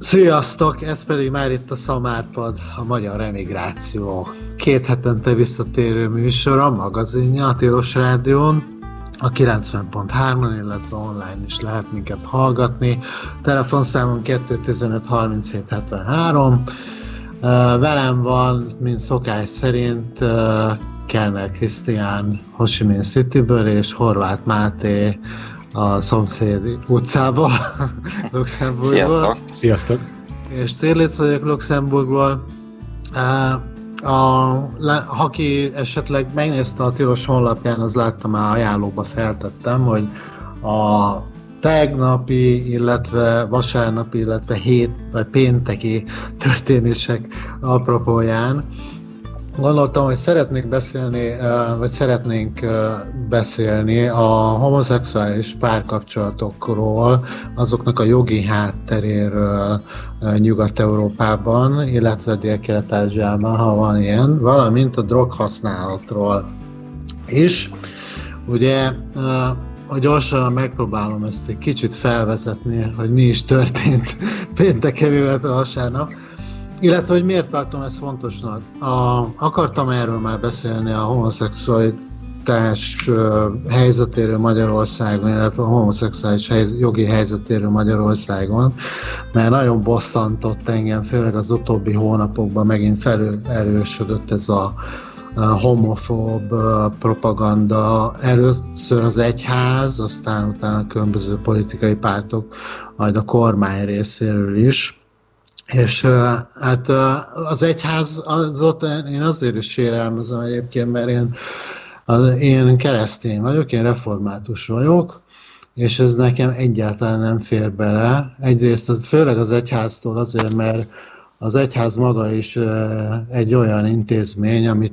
Sziasztok! Ez pedig már itt a Szamárpad, a Magyar Emigráció két hetente visszatérő műsora, magazinja a Tilos Rádión, a 90.3-on, illetve online is lehet minket hallgatni. Telefonszámon 215 37 73. Velem van, mint szokás szerint, Kellner Krisztián Ho Chi Minh Cityből és Horváth Máté a szomszéd utcába, Luxemburgból. Sziasztok! És Térlic vagyok Luxemburgból. Ha ki esetleg megnézte a Tilos honlapján, az láttam, már ajánlóba feltettem, hogy a tegnapi, illetve vasárnapi, illetve pénteki történések apropóján gondoltam, hogy szeretnénk beszélni a homoszexuális párkapcsolatokról, azoknak a jogi hátteréről Nyugat-Európában, illetve Dél-Kelet-Ázsiában, ha van ilyen, valamint a droghasználatról is. Ugye gyorsan megpróbálom ezt egy kicsit felvezetni, hogy mi is történt pénteken, illetve vasárnap. Illetve, hogy miért tartom ezt fontosnak. Akartam erről már beszélni, a homoszexualitás helyzetéről Magyarországon, illetve a homoszexuális jogi helyzetéről Magyarországon, mert nagyon bosszantott engem, főleg az utóbbi hónapokban megint felerősödött ez a homofób propaganda. Először az egyház, aztán utána a különböző politikai pártok, majd a kormány részéről is. És hát az egyház, én azért is sérelmezem egyébként, mert én keresztény vagyok, én református vagyok, és ez nekem egyáltalán nem fér bele. Egyrészt főleg az egyháztól azért, mert az egyház maga is egy olyan intézmény, ami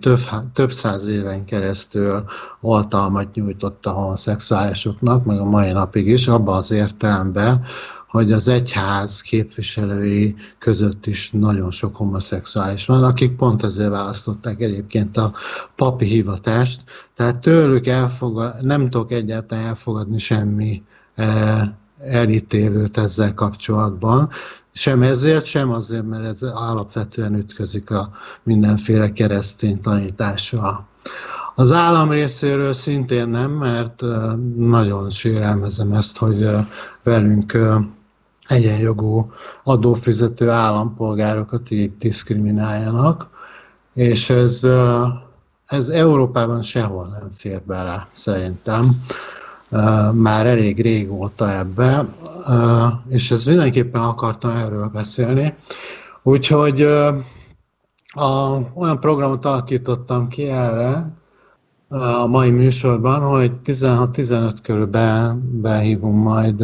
több száz éven keresztül oltalmat nyújtott a homoszexuálisoknak, meg a mai napig is, abban az értelemben, hogy az egyház képviselői között is nagyon sok homoszexuális van, akik pont ezért választották egyébként a papi hivatást, tehát tőlük nem tudok egyáltalán elfogadni semmi elítélőt ezzel kapcsolatban, sem ezért, sem azért, mert ez alapvetően ütközik a mindenféle keresztény tanítással. Az állam részéről szintén nem, mert nagyon sérelmezem ezt, hogy velünk egyenjogú adófizető állampolgárokat így diszkrimináljanak, és ez Európában sehol nem fér bele, szerintem. Már elég régóta ebbe, és ez mindenképpen akartam erről beszélni. Úgyhogy olyan programot alakítottam ki erre a mai műsorban, hogy 16-15 körülbelül behívunk majd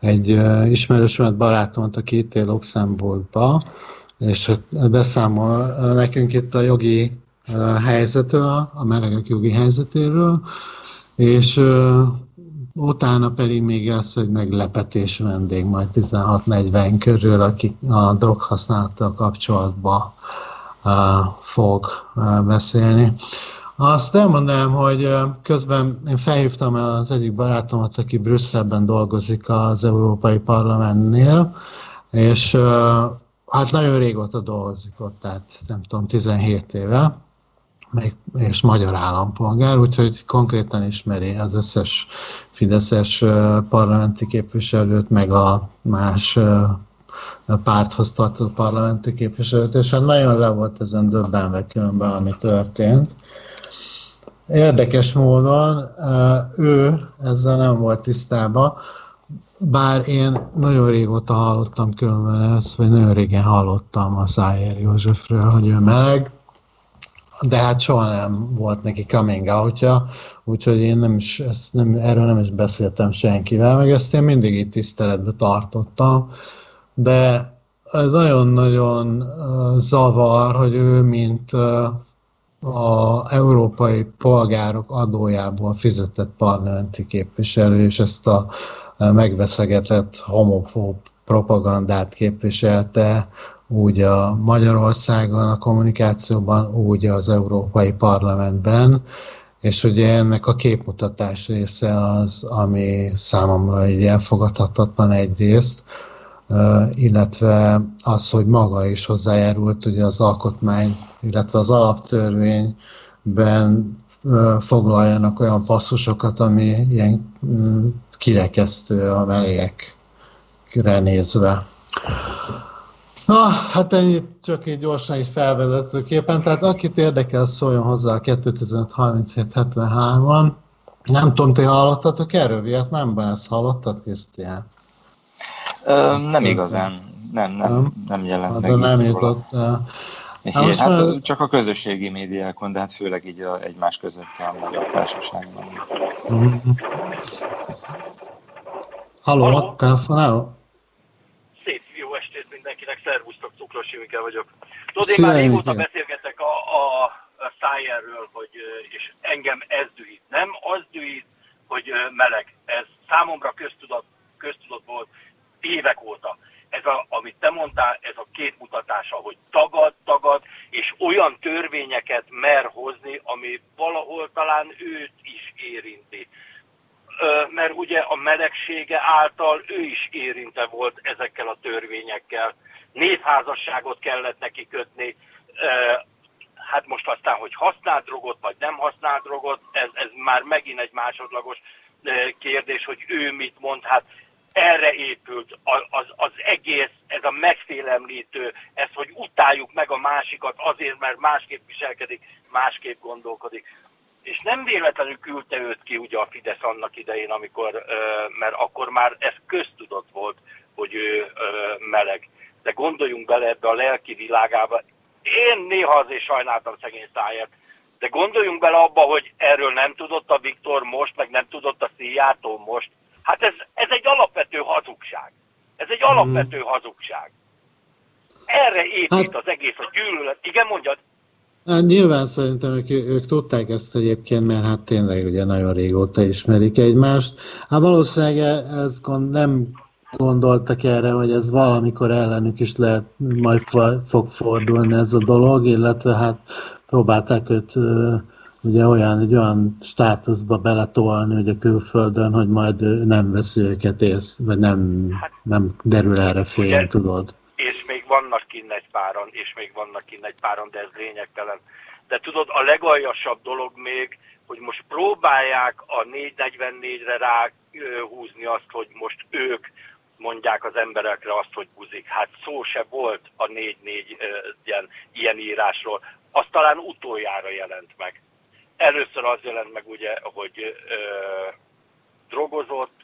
egy ismerősömet, barátomat, aki itt él Luxemburgba, és beszámol nekünk itt a jogi helyzetről, a melegek jogi helyzetéről, és utána pedig még lesz egy meglepetés vendég majd 16-40 körül, aki a droghasználattal kapcsolatban fog beszélni. Azt elmondanám, hogy közben én felhívtam az egyik barátomat, aki Brüsszelben dolgozik az Európai Parlamentnél, és hát nagyon régóta dolgozik ott, tehát nem tudom, 17 éve, és magyar állampolgár, úgyhogy konkrétan ismeri az összes fideszes parlamenti képviselőt, meg a más párthoz tartozó parlamenti képviselőt, és hát nagyon le volt ezen döbbenve különben, ami történt. Érdekes módon ő ezzel nem volt tisztában, bár én nagyon régóta hallottam különben ezt, vagy nagyon régen hallottam a Szájer Józsefről, hogy ő meleg, de hát soha nem volt neki coming out-ja, úgyhogy én erről nem is beszéltem senkivel, meg ezt én mindig itt tiszteletbe tartottam, de ez nagyon-nagyon zavar, hogy ő, mint a európai polgárok adójából fizetett parlamenti képviselő, és ezt a megveszegetett homofób propagandát képviselte úgy a Magyarországon, a kommunikációban, úgy az Európai Parlamentben, és ugye ennek a képmutatás része az, ami számomra így elfogadhatatlan egyrészt, illetve az, hogy maga is hozzájárult ugye az alkotmány, illetve az alaptörvényben foglaljanak olyan passzusokat, ami ilyen kirekesztő a meleekre nézve. Na, hát ennyit csak így gyorsan így felvezetőképpen, tehát akit érdekel, szóljon hozzá a 215-37-73-on. Nem tudom, ti hallottatok erről Vietnámban, ezt hallottad, Krisztián? Nem igazán, nem jelent meg. Nem jutott. Hát csak a közösségi médiákon, de hát főleg így egymás között a magyar társaságban. Halló, ott telefonáló? Szép jó estét mindenkinek, szervusztok, Cukros Imike vagyok. Tudod, én már régóta beszélgetek a Szájerről, és engem ez dühít. Nem az dühít, hogy meleg. Ez számomra köztudat volt évek óta. Ez, amit te mondtál, ez a két mutatása, hogy tagad, és olyan törvényeket mer hozni, ami valahol talán őt is érinti. Mert ugye a melegsége által ő is érintve volt ezekkel a törvényekkel. 4 házasságot kellett neki kötni. Hát most aztán, hogy használ drogot, vagy nem használ drogot, ez már megint egy másodlagos kérdés, hogy ő mit mond. Hát erre épült az egész, ez a megfélemlítő, ez, hogy utáljuk meg a másikat azért, mert másképp viselkedik, másképp gondolkodik. És nem véletlenül küldte őt ki ugye a Fidesz annak idején, amikor, mert akkor már ez köztudott volt, hogy ő meleg. De gondoljunk bele ebbe a lelki világába. Én néha azért sajnáltam szegény Szájert, de gondoljunk bele abba, hogy erről nem tudott a Viktor most, meg nem tudott a Szijjártó most. Hát ez egy alapvető hazugság. Erre épít az egész a gyűlölet. Igen, mondjad? Hát nyilván szerintem ők tudták ezt egyébként, mert hát tényleg ugye nagyon régóta ismerik egymást. Hát valószínűleg ez nem gondoltak erre, hogy ez valamikor ellenük is lehet, majd fog fordulni ez a dolog, illetve hát próbálták őt ugye egy olyan státuszba beletolni, hogy a külföldön, hogy majd nem veszi őket ész, vagy nem derül erre fél, tudod. És még vannak kint egy páran, de ez lényegtelen. De tudod, a legaljasabb dolog még, hogy most próbálják a 444-re ráhúzni azt, hogy most ők mondják az emberekre azt, hogy buzik. Hát szó se volt a 444-en ilyen írásról. Az talán utoljára jelent meg. Először az jelent meg ugye, hogy drogozott,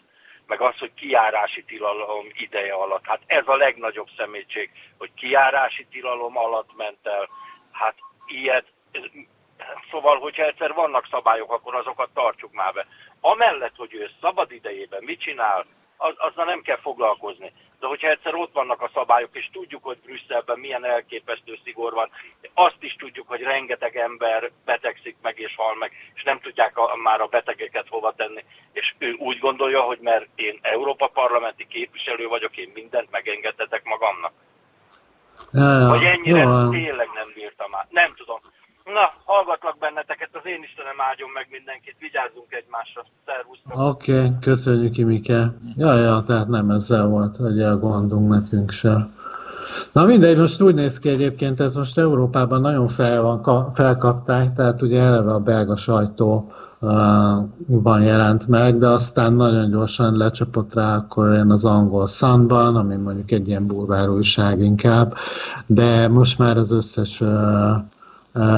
meg az, hogy kijárási tilalom ideje alatt. Hát ez a legnagyobb szemétség, hogy kijárási tilalom alatt ment el. Hát ilyet, szóval, hogyha egyszer vannak szabályok, akkor azokat tartsuk már be. Amellett, hogy ő szabad idejében mit csinál, azzal nem kell foglalkozni. De hogyha egyszer ott vannak a szabályok, és tudjuk, hogy Brüsszelben milyen elképesztő szigor van, azt is tudjuk, hogy rengeteg ember betegszik meg és hal meg, és nem tudják már a betegeket hova tenni. És ő úgy gondolja, hogy mert én Európa parlamenti képviselő vagyok, én mindent megengedhetek magamnak. Hogy ennyire tényleg nem bírtam át. Nem tudom. Na, hallgatlak benneteket, az én Istenem áldjon meg mindenkit, vigyázzunk egymásra, szervusztok! Oké, köszönjük, Imike. Ja, tehát nem ezzel volt ugye a gondunk nekünk se. Na mindegy, most úgy néz ki egyébként, ez most Európában nagyon felkapták, tehát ugye eleve a belga sajtóban jelent meg, de aztán nagyon gyorsan lecsapott rá akkor én az angol Sunban, ami mondjuk egy ilyen bulvár újság inkább, de most már az összes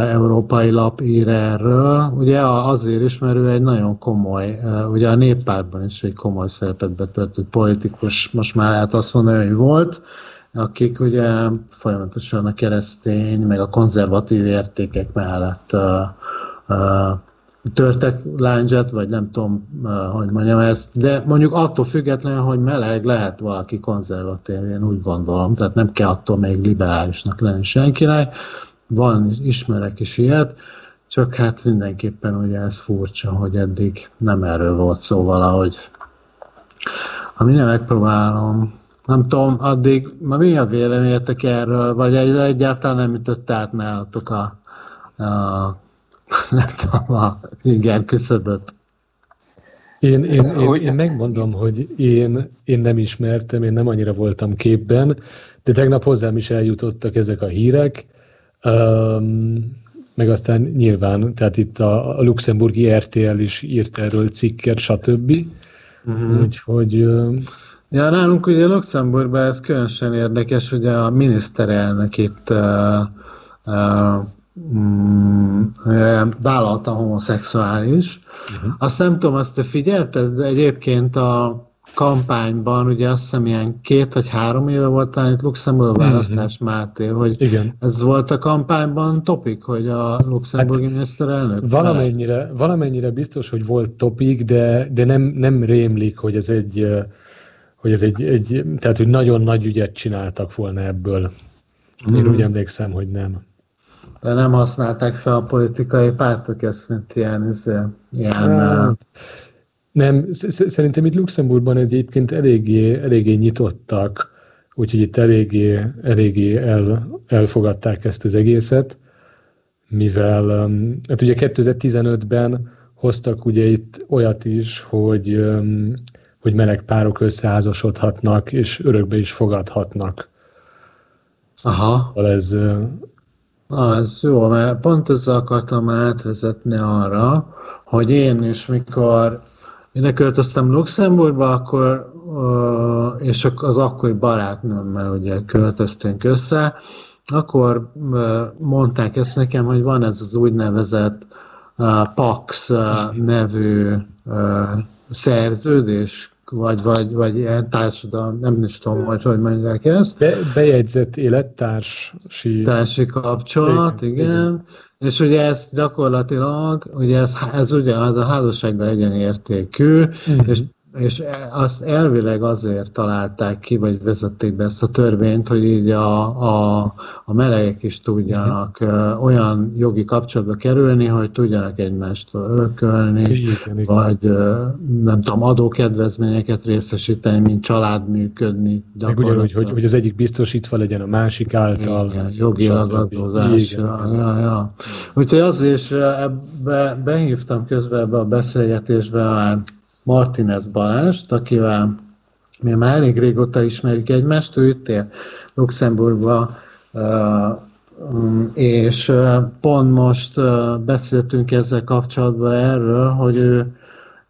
európai lap ír erről, ugye azért is, mert ő egy nagyon komoly, ugye a Néppártban is egy komoly szerepet betöltött politikus, most már hát azt mondja, hogy volt, akik ugye folyamatosan a keresztény, meg a konzervatív értékek mellett törtek lándzsát, vagy nem tudom, hogy mondjam ezt, de mondjuk attól függetlenül, hogy meleg lehet valaki konzervatív, én úgy gondolom, tehát nem kell attól még liberálisnak lenni senkinek, van, ismerek is ilyet, csak hát mindenképpen ugye ez furcsa, hogy eddig nem erről volt szó valahogy. Mindjárt megpróbálom. Nem tudom, addig, mi a véleményetek erről, vagy egyáltalán nem ütött át nálatok a nem tudom, a inger küszöböt. Én megmondom, hogy én nem ismertem, én nem annyira voltam képben, de tegnap hozzám is eljutottak ezek a hírek, meg aztán nyilván, tehát itt a luxemburgi RTL is írt erről cikket, stb. Uh-huh. Úgyhogy... Ja, nálunk ugye Luxemburgban ez különösen érdekes, hogy a miniszterelnök itt vállalta homoszexuális. Uh-huh. Azt nem tudom, azt te figyelted, egyébként a kampányban, ugye azt hiszem ilyen 2 vagy 3 éve volt itt Luxemburg választás, Máté, hogy igen. Ez volt a kampányban topik, hogy a luxemburgi miniszterelnök? Valamennyire biztos, hogy volt topik, de nem rémlik, hogy ez egy tehát, hogy nagyon nagy ügyet csináltak volna ebből. Én úgy emlékszem, hogy nem. De nem használták fel a politikai pártok ezt, mint ilyen nem, szerintem itt Luxemburgban egyébként eléggé nyitottak, úgyhogy itt eléggé elfogadták ezt az egészet, mivel hát ugye 2015-ben hoztak ugye itt olyat is, hogy meleg párok összeházasodhatnak, és örökbe is fogadhatnak. Aha. Szóval ez jó, mert pont ezzel akartam átvezetni arra, hogy én is, mikor én költöztem Luxemburgba, akkor, és az akkori barátnőmmel ugye költöztünk össze, akkor mondták ezt nekem, hogy van ez az úgynevezett Pax nevű szerződés, vagy ilyen társadalom, nem is tudom, hogy mondják ezt. Bejegyzett élettársi kapcsolat, igen. És ugye ez gyakorlatilag, ugye ez ugyanaz a házasságban egyenértékű, és azt elvileg azért találták ki, vagy vezették be ezt a törvényt, hogy így a melegek is tudjanak olyan jogi kapcsolatba kerülni, hogy tudjanak egymástól örökölni, vagy nem tudom, adókedvezményeket részesíteni, mint család működni. Meg ugyanúgy, hogy az egyik biztosítva legyen a másik által. Igen, jogilag adózás. Ja. Úgyhogy azért is behívtam közben ebbe a beszélgetésbe már Martinez Balást, akivel mi már elég régóta ismerjük egymást, ő itt él Luxemburgba, és pont most beszéltünk ezzel kapcsolatban erről, hogy ő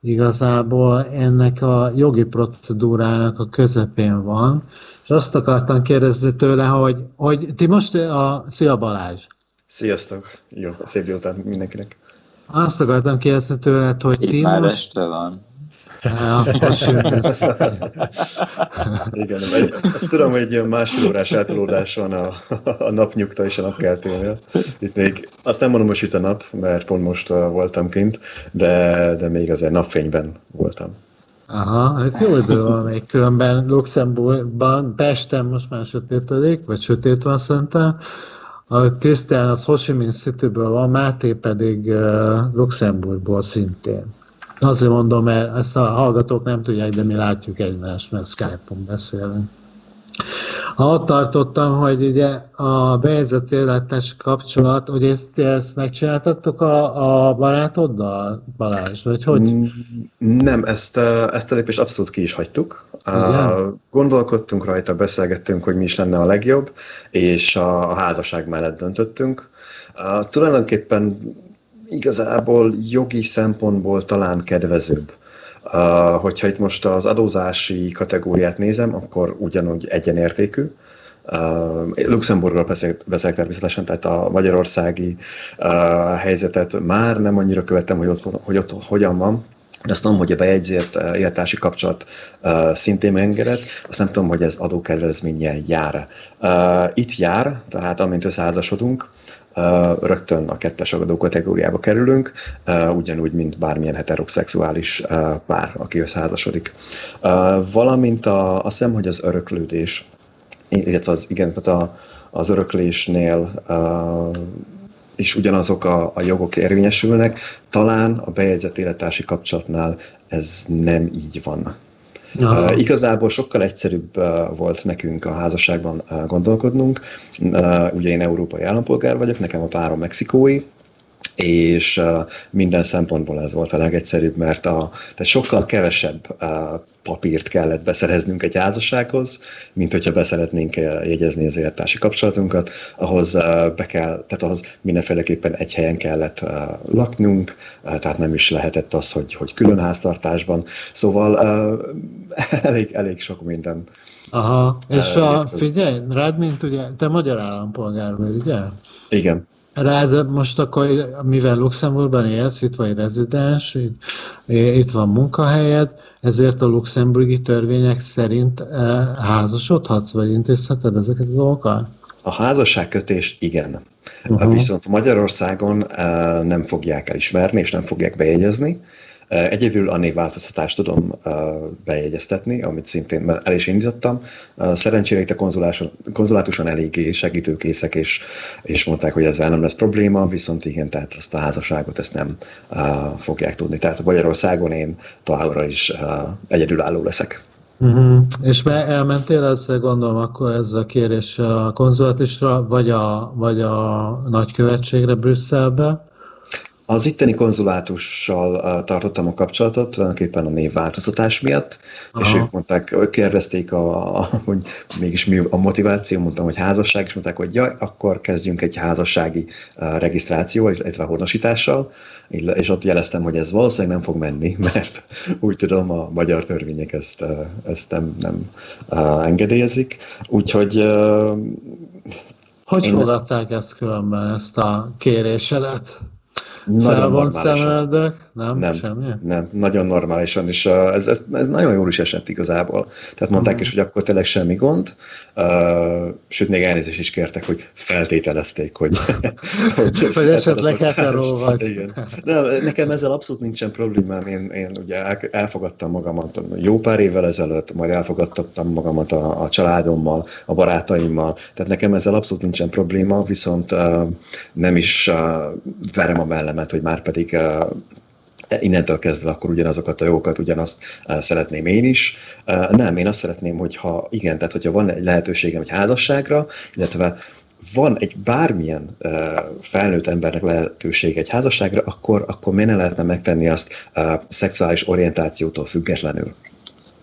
igazából ennek a jogi procedúrának a közepén van, és azt akartam kérdezni tőle, hogy ti most Szia Balázs! Sziasztok! Jó, szép délután mindenkinek! Azt akartam kérdezni tőled, hogy ti már most... este van. Igen, azt tudom, hogy egy ilyen másodórás átolódás van a napnyugta és a napkelténél. Itt még, azt nem mondom, hogy süt a nap, mert pont most voltam kint, de még azért napfényben voltam. Aha, hát jó idő van még, különben Luxemburgban, Pesten most már sötétedik, vagy sötét van szerintem. A Krisztián az Ho Chi Minh Cityből van, Máté pedig Luxemburgból szintén. Azért mondom, mert ezt a hallgatók nem tudják, de mi látjuk egymást, mert Skype-on beszélünk. Ott tartottam, hogy ugye a bejegyzett élettársi kapcsolat, hogy ezt megcsináltattok a barátoddal, Balázs, vagy hogy? Nem, ezt a lépést abszolút ki is hagytuk. Gondolkodtunk rajta, beszélgettünk, hogy mi is lenne a legjobb, és a házasság mellett döntöttünk. Tulajdonképpen igazából jogi szempontból talán kedvezőbb. Hogyha itt most az adózási kategóriát nézem, akkor ugyanúgy egyenértékű. Luxemburgról beszélek természetesen, tehát a magyarországi helyzetet már nem annyira követem, hogy ott hogyan van. De azt tudom, hogy a bejegyzett élettársi kapcsolat szintén megengedett, azt nem tudom, hogy ez adókedvezménnyel jár. Itt jár, tehát amint összeházasodunk, rögtön a 2-es adó kategóriába kerülünk, ugyanúgy, mint bármilyen heteroszexuális pár, aki összeházasodik. Valamint azt hiszem, hogy az öröklődés, illetve az öröklésnél is ugyanazok a jogok érvényesülnek, talán a bejegyzett élettársi kapcsolatnál ez nem így van. Igazából sokkal egyszerűbb volt nekünk a házasságban gondolkodnunk. Ugye én európai állampolgár vagyok, nekem a párom mexikói, és minden szempontból ez volt a legegyszerűbb, mert tehát sokkal kevesebb papírt kellett beszereznünk egy házassághoz, mint hogyha beszeretnénk jegyezni az élettársi kapcsolatunkat, ahhoz tehát ahhoz mindenféleképpen egy helyen kellett laknunk, tehát nem is lehetett az, hogy külön háztartásban, szóval elég sok minden. Aha, és figyelj, rád, mint ugye, te magyar állampolgár vagy, ugye? Igen. Rád most akkor, mivel Luxemburgban élsz, itt vagy rezidens, itt van munkahelyed, ezért a luxemburgi törvények szerint házasodhatsz, vagy intézheted ezeket a dolgokat? A házasságkötés igen. Uh-huh. Viszont Magyarországon nem fogják elismerni, és nem fogják bejegyezni. Egyedül a névváltoztatást tudom bejegyeztetni, amit szintén el is indítottam. Szerencsére itt a konzulátuson eléggé segítőkészek, és mondták, hogy ezzel nem lesz probléma, viszont igen, tehát ezt a házasságot ezt nem fogják tudni. Tehát Magyarországon én továbbra is egyedülálló leszek. Uh-huh. És elmentél ezzel, gondolom, akkor ez a kérés a konzulátusra, vagy a nagykövetségre Brüsszelbe? Az itteni konzulátussal tartottam a kapcsolatot, tulajdonképpen a névváltoztatás miatt, és ők mondták, ők kérdezték, hogy mégis mi a motiváció, mondtam, hogy házasság, és mondták, hogy jaj, akkor kezdjünk egy házassági regisztrációval, illetve honosítással, és ott jeleztem, hogy ez valószínűleg nem fog menni, mert úgy tudom, a magyar törvények ezt nem engedélyezik, úgyhogy... Hogy fogadták ezt különben, ezt a kérésedet? Felvont szemeledek? Nem, semmi? Nem, nagyon normálisan, és ez nagyon jól is esett igazából. Tehát mondták is, hogy akkor tényleg semmi gond, sőt, még elnézést is kértek, hogy feltételezték, hogy esetleg hetero vagy. Nekem ezzel abszolút nincsen problémám, én ugye elfogadtam magamat jó pár évvel ezelőtt, majd elfogadtam magamat a családommal, a barátaimmal, tehát nekem ezzel abszolút nincsen probléma, viszont nem is verem a mellemet, hogy már pedig innentől kezdve akkor ugyanazokat a jókat, ugyanazt szeretném én is. Nem, én azt szeretném, hogyha igen, tehát hogyha van egy lehetőségem egy házasságra, illetve van egy bármilyen felnőtt embernek lehetőség egy házasságra, akkor miért ne lehetne megtenni azt szexuális orientációtól függetlenül.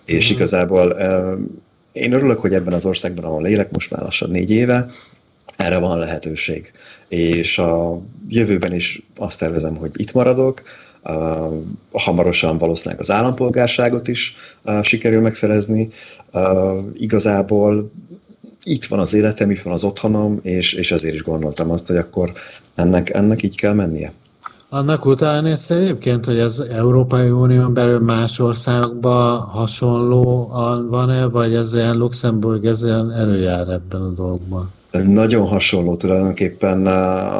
És igazából én örülök, hogy ebben az országban, ahol élek most már lassan 4 éve, erre van lehetőség. És a jövőben is azt tervezem, hogy itt maradok, hamarosan valószínűleg az állampolgárságot is sikerül megszerezni. Igazából itt van az életem, itt van az otthonom, és ezért is gondoltam azt, hogy akkor ennek így kell mennie. Annak utána ezt egyébként, hogy az Európai Unión belül más országban hasonlóan van-e, vagy ez ilyen Luxemburg, ez ilyen előjár ebben a dolgban? Nagyon hasonló tulajdonképpen,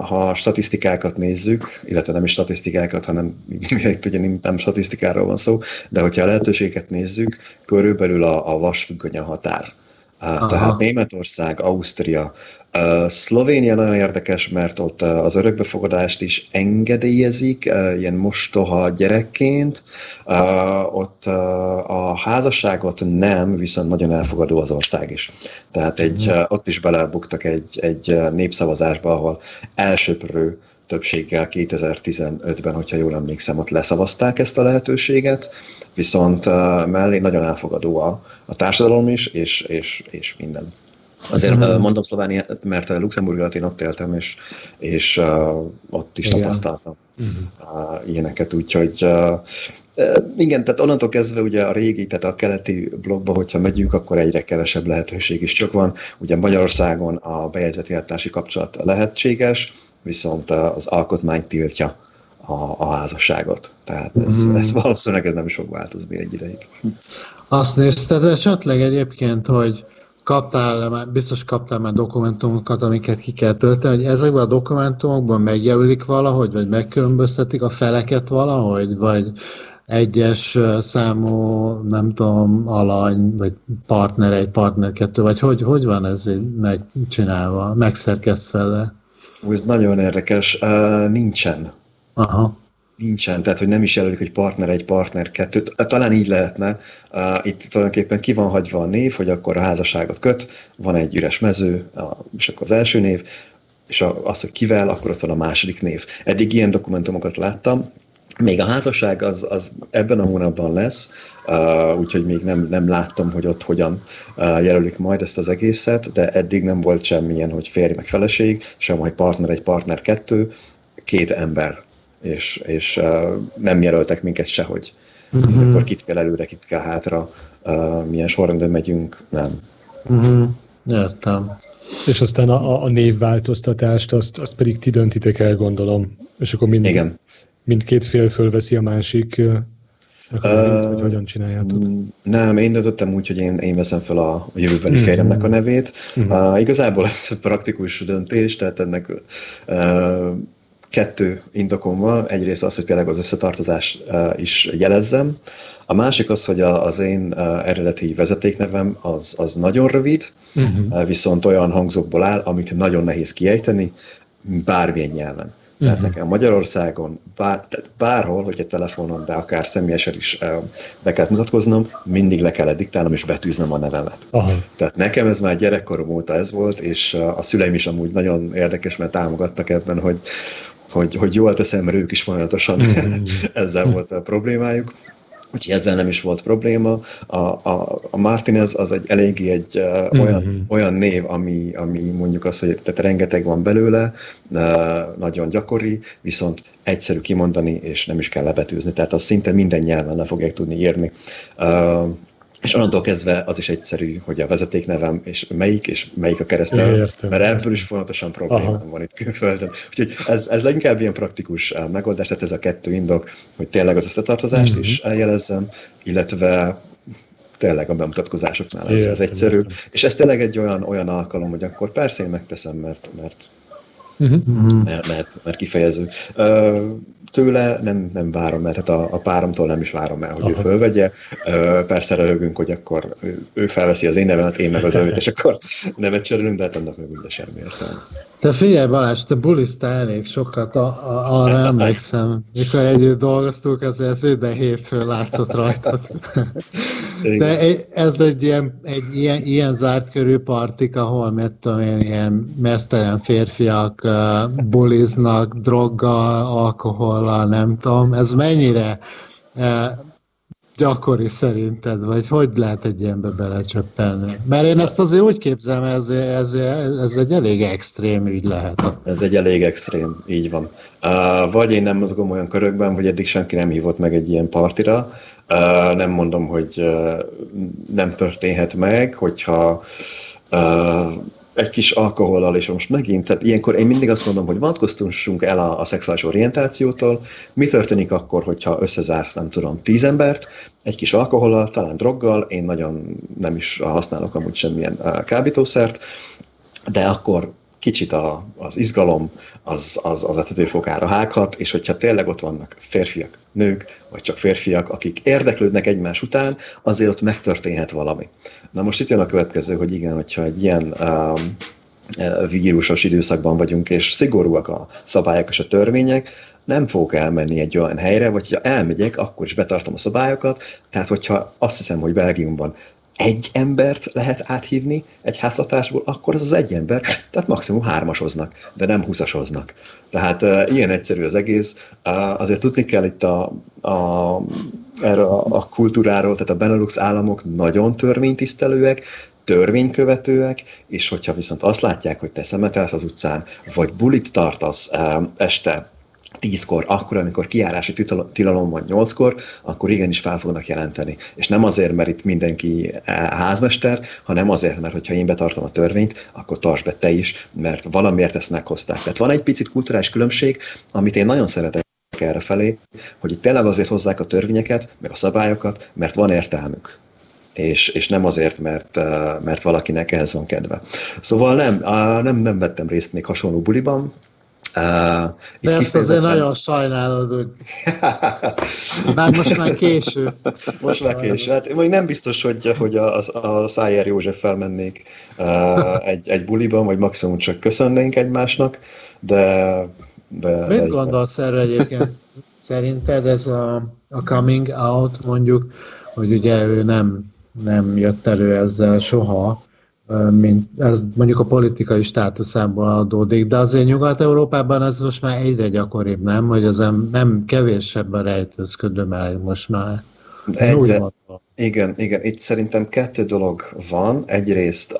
ha statisztikákat nézzük, illetve nem is statisztikákat, hanem itt ugye nem statisztikáról van szó, de hogyha a lehetőséget nézzük, körülbelül a vasfüggöny a határ. Aha. Tehát Németország, Ausztria, Szlovénia nagyon érdekes, mert ott az örökbefogadást is engedélyezik, ilyen mostoha gyerekként. Ott a házasságot nem, viszont nagyon elfogadó az ország is. Tehát ott is belebuktak egy népszavazásba, ahol elsöprő többséggel 2015-ben, hogyha jól emlékszem, ott leszavazták ezt a lehetőséget, viszont mellé nagyon elfogadó a társadalom is, és minden. Azért mondom Szlovániát, mert Luxemburg én ott éltem, és ott is tapasztaltam ilyeneket, úgyhogy igen, tehát onnantól kezdve ugye a régi, tehát a keleti blokkba, hogyha megyünk, akkor egyre kevesebb lehetőség is csak van. Ugye Magyarországon a bejegyzett élettársi kapcsolat lehetséges, viszont az alkotmány tiltja a házasságot. Tehát ez valószínűleg ez nem is fog változni egy ideig. Azt nézted esetleg egyébként, hogy biztos kaptál már dokumentumokat, amiket ki kell tölteni, hogy ezekben a dokumentumokban megjelölik valahogy, vagy megkülönböztetik a feleket valahogy, vagy egyes számú, nem tudom, alany, vagy partner 1, partner 2, vagy hogy van ez így megcsinálva, megszerkesztve le? Ez nagyon érdekes. Nincsen. Aha. Nincsen, tehát hogy nem is jelölik, hogy partner 1, partner 2, talán így lehetne. Itt tulajdonképpen ki van hagyva a név, hogy akkor a házasságot köt, van egy üres mező, és akkor az első név, és az, hogy kivel, akkor ott van a második név. Eddig ilyen dokumentumokat láttam, még a házasság az ebben a hónapban lesz, úgyhogy még nem láttam, hogy ott hogyan jelölik majd ezt az egészet, de eddig nem volt semmilyen, hogy férj meg feleség, sem, hogy partner egy, partner kettő, két ember, és nem jelöltek minket sehogy. Uh-huh. Akkor kit kell előre, kit kell hátra, milyen sorrendben megyünk, nem. Uh-huh. Értem. És aztán a névváltoztatást, azt pedig ti döntitek el, gondolom. És akkor mindig... Igen. Mindkét fél fölveszi a másik, hogy hogyan csináljátok? Nem, én döntöttem úgy, hogy én veszem fel a jövőbeli férjemnek a nevét. Igazából ez praktikus döntés, tehát ennek kettő indokom van. Egyrészt az, hogy tényleg az összetartozást is jelezzem. A másik az, hogy az én eredeti vezetéknevem az nagyon rövid, viszont olyan hangzókból áll, amit nagyon nehéz kiejteni bármilyen nyelven. Tehát nekem Magyarországon, bárhol, hogyha telefonon, de akár személyesen is be kellett mutatkoznom, mindig le kellett diktálnom és betűznöm a nevemet. Aha. Tehát nekem ez már gyerekkorom óta ez volt, és a szüleim is amúgy nagyon érdekes, mert támogattak ebben, hogy jól teszem, mert ők is folyamatosan ezzel volt a problémájuk. Úgyhogy ezzel nem is volt probléma. A Martinez az eléggé egy olyan név, ami mondjuk az, hogy tehát rengeteg van belőle, nagyon gyakori, viszont egyszerű kimondani, és nem is kell lebetűzni. Tehát azt szinte minden nyelven le fogják tudni írni. És onnantól kezdve az is egyszerű, hogy a vezetéknevem, és melyik a keresztnevem, mert ebből is fontosan problémám van itt külföldön. Úgyhogy ez leginkább ilyen praktikus megoldás, tehát ez a kettő indok, hogy tényleg az összetartozást is jelezzem, illetve tényleg a bemutatkozásoknál ez egyszerű. És ez tényleg egy olyan alkalom, hogy akkor persze én megteszem, mert kifejező. Tőle nem várom el, tehát a páromtól nem is várom el, hogy ő fölvegye. Persze röhögünk, hogy akkor ő felveszi az én nevemet, én meg az övét, és akkor nevet cserélünk, de hát annak még minden semmi értelme. Te figyelj Balázs, te bulisztál elég sokat, arra emlékszem. Mikor együtt dolgoztunk, ez minden hétfőn látszott rajtad. De ez egy ilyen zárt körű partik, ahol ilyen mesztelen férfiak buliznak, droggal, alkohollal, nem tudom. Ez mennyire gyakori szerinted, vagy hogy lehet egy ilyenbe belecsöppenni? Mert én ezt azért úgy képzelem, ez egy elég extrém ügy lehet. Ez egy elég extrém, így van. Vagy én nem mozgom olyan körökben, hogy eddig senki nem hívott meg egy ilyen partira. Nem mondom, hogy nem történhet meg, hogyha egy kis alkohollal, és most megint, tehát ilyenkor én mindig azt mondom, hogy vonatkoztassunk el a szexuális orientációtól, mi történik akkor, hogyha összezársz, nem tudom, 10 embert, egy kis alkohollal, talán droggal, én nagyon nem is használok amúgy semmilyen kábítószert, de akkor kicsit az izgalom az etetőfokára hághat, és hogyha tényleg ott vannak férfiak, nők, vagy csak férfiak, akik érdeklődnek egymás után, azért ott megtörténhet valami. Na most itt jön a következő, hogy igen, hogyha egy ilyen vírusos időszakban vagyunk, és szigorúak a szabályok és a törvények, nem fogok elmenni egy olyan helyre, vagy ha elmegyek, akkor is betartom a szabályokat, tehát hogyha azt hiszem, hogy Belgiumban egy embert lehet áthívni egy háztartásból, akkor az egy ember, tehát maximum 3-asoznak, de nem 20-asoznak. Tehát ilyen egyszerű az egész. Azért tudni kell itt erre a kultúráról, tehát a Benelux államok nagyon törvénytisztelőek, törvénykövetőek, és hogyha viszont azt látják, hogy te szemetelsz az utcán, vagy bulit tartasz este 10-kor, akkor, amikor kijárási tilalom van 8-kor, akkor igenis fel fognak jelenteni. És nem azért, mert itt mindenki házmester, hanem azért, mert hogyha én betartom a törvényt, akkor tartsd be te is, mert valamiért ezt meghozták. Tehát van egy picit kulturális különbség, amit én nagyon szeretek errefelé, hogy itt tényleg azért hozzák a törvényeket, meg a szabályokat, mert van értelmük. És nem azért, mert valakinek ehhez van kedve. Szóval nem vettem részt még hasonló buliban. De ezt azért nagyon sajnálod, hogy most már késő. Hát még nem biztos, hogy a Szájer Józseffel mennék egy buliban, vagy maximum csak köszönnénk egymásnak, de mit gondolsz erre egyébként? Szerinted ez a coming out, mondjuk, hogy ugye ő nem jött elő ezzel soha, mint ez mondjuk a politikai státuszából adódik, de azért Nyugat-Európában ez most már egyre gyakoribb, nem? Hogy az nem kevésebben rejtőzködő már most már. Igen. Itt szerintem kettő dolog van. Egyrészt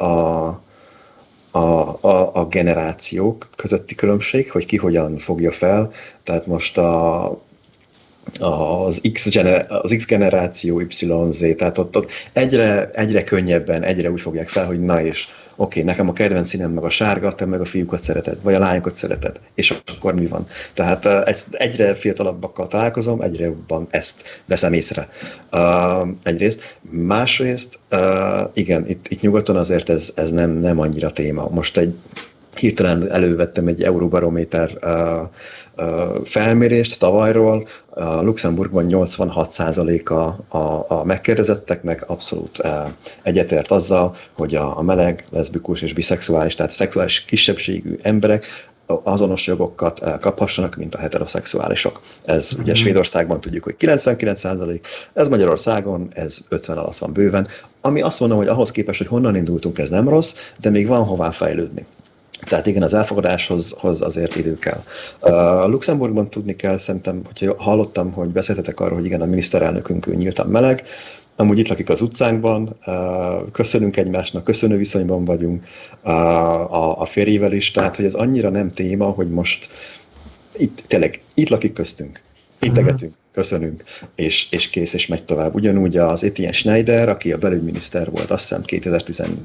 a generációk közötti különbség, hogy ki hogyan fogja fel. Tehát most az X generáció, YZ, tehát ott egyre könnyebben, egyre úgy fogják fel, hogy na és oké, nekem a kedvenc színem meg a sárga, te meg a fiúkat szereted, vagy a lányokat szereted, és akkor mi van? Tehát ezt egyre fiatalabbakkal találkozom, egyre jobban ezt veszem észre. Egyrészt. Másrészt, igen, itt nyugaton azért ez nem annyira téma. Most hirtelen elővettem egy Euróbarométer felmérést tavalyról, Luxemburgban 86%-a a megkérdezetteknek abszolút egyetért azzal, hogy a meleg, leszbikus és biszexuális, tehát szexuális kisebbségű emberek azonos jogokat kaphassanak, mint a heteroszexuálisok. Ez ugye Svédországban tudjuk, hogy 99%, ez Magyarországon, ez 50 alatt van bőven, ami azt mondom, hogy ahhoz képest, hogy honnan indultunk, ez nem rossz, de még van hová fejlődni. Tehát igen, az elfogadáshoz azért idő kell. Luxemburgban tudni kell, szerintem, hogyha hallottam, hogy beszéltetek arról, hogy igen, a miniszterelnökünk nyíltan meleg, amúgy itt lakik az utcánkban, köszönünk egymásnak, köszönő viszonyban vagyunk a férjével is, tehát hogy ez annyira nem téma, hogy most itt lakik köztünk, integetünk, köszönünk, és kész, és megy tovább. Ugyanúgy az Etienne Schneider, aki a belügyminiszter volt, azt hiszem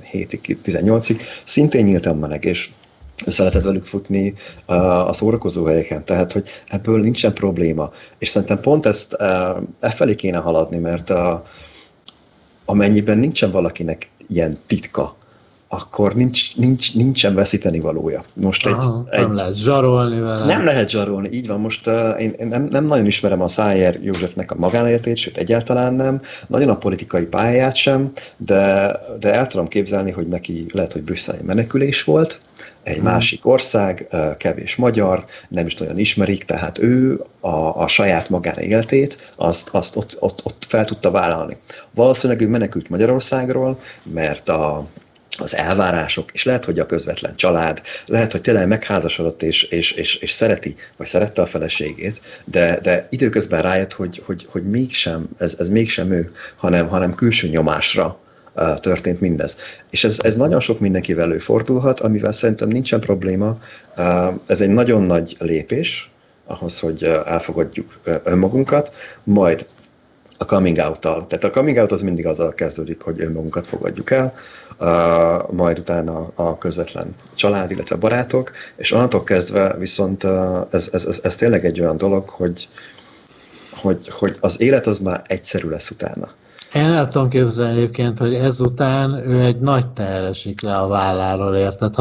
2017-18-ig, szintén nyíltan meleg, és össze lehetett velük futni a szórakozó helyeken, tehát hogy ebből nincsen probléma. És szerintem pont ezt felé kéne haladni, mert amennyiben nincsen valakinek ilyen titka, akkor nincsen veszíteni valója. Most nem lehet zsarolni vele. Nem lehet zsarolni, így van. Most én nem nagyon ismerem a Szájer Józsefnek a magánéletét, sőt egyáltalán nem. Nagyon a politikai pályáját sem, de el tudom képzelni, hogy neki lehet, hogy brüsszeli menekülés volt, egy másik ország, kevés magyar, nem is nagyon ismerik, tehát ő a saját magánéletét, azt ott fel tudta vállalni. Valószínűleg ő menekült Magyarországról, mert az elvárások, és lehet, hogy a közvetlen család, lehet, hogy tényleg megházasodott, és szereti, vagy szerette a feleségét, de időközben rájött, hogy mégsem, ez mégsem ő, hanem külső nyomásra történt mindez. És ez nagyon sok mindenkivel előfordulhat, amivel szerintem nincsen probléma. Ez egy nagyon nagy lépés ahhoz, hogy elfogadjuk önmagunkat, majd a coming out-tal. Tehát a coming out az mindig azzal kezdődik, hogy önmagunkat fogadjuk el, majd utána a közvetlen család, illetve barátok, és onnantól kezdve viszont ez tényleg egy olyan dolog, hogy az élet az már egyszerű lesz utána. Én el tudom képzelni egyébként, hogy ezután ő egy nagy teher esik le a válláról, érted?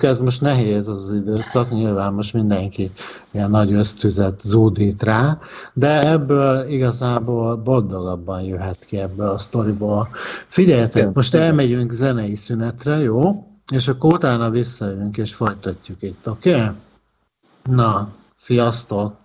Ez most nehéz az időszak, nyilván most mindenki ilyen nagy ösztüzet zúdít rá, de ebből igazából boldogabban jöhet ki ebből a sztoriból. Figyeljetek, most elmegyünk zenei szünetre, jó? És akkor utána visszajönk és folytatjuk itt, oké? Na, sziasztok!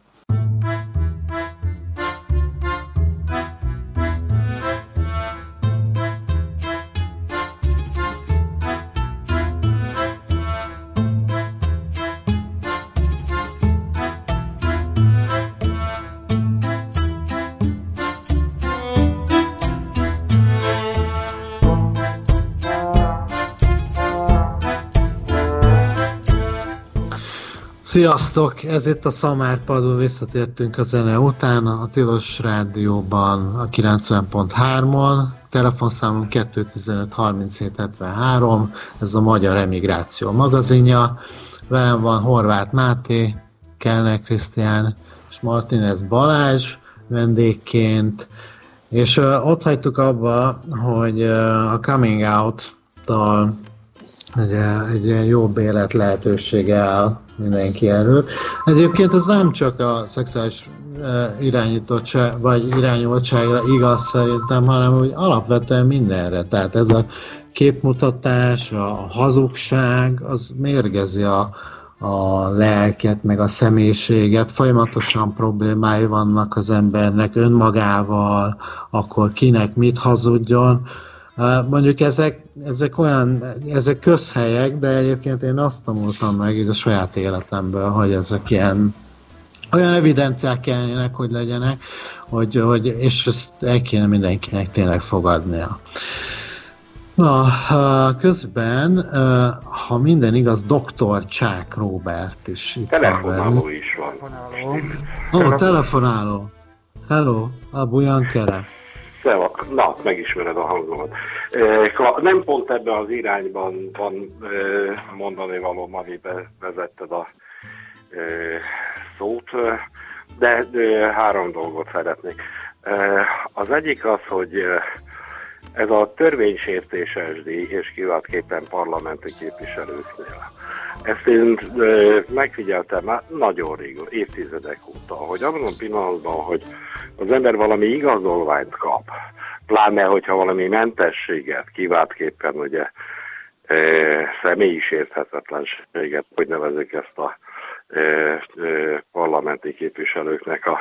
Sziasztok! Ez itt a Szamárpadon, visszatértünk a zene után, a Tilos Rádióban, a 90.3-on, telefonszámom 215-3773, ez a Magyar Emigráció magazinja, velem van Horváth Máté, Kellner Krisztián és Martinez Balázs vendégként, és ott hagytuk abba, hogy a coming out-tal egy jobb élet lehetősége áll mindenki előtt. Egyébként ez nem csak a szexuális irányítottság vagy irányultságra igaz szerintem, hanem úgy alapvetően mindenre. Tehát ez a képmutatás, a hazugság, az mérgezi a lelket, meg a személyiséget. Folyamatosan problémái vannak az embernek önmagával, akkor kinek mit hazudjon. Mondjuk ezek közhelyek, de egyébként én azt tanultam meg így a saját életemből, hogy ezek ilyen olyan evidenciák kellene, hogy legyenek, hogy és ezt el kéne mindenkinek tényleg fogadnia. Na, közben, ha minden igaz, Dr. Csák Róbert is itt telefonáló van. Is van. Telefonáló. Hello, Abu Jankere. Na, megismered a hangomat. Nem pont ebben az irányban van mondani való, ami bevezetted a szót, de három dolgot szeretnék. Az egyik az, hogy ez a törvénysértéses díj, és kiváltképpen parlamenti képviselőknél. Ezt én megfigyeltem már nagyon régóta, évtizedek óta, hogy azon a pillanatban, hogy az ember valami igazolványt kap, pláne hogyha valami mentességet, kiváltképpen ugye személyi sérthetetlenséget, hogy nevezik ezt a parlamenti képviselőknek a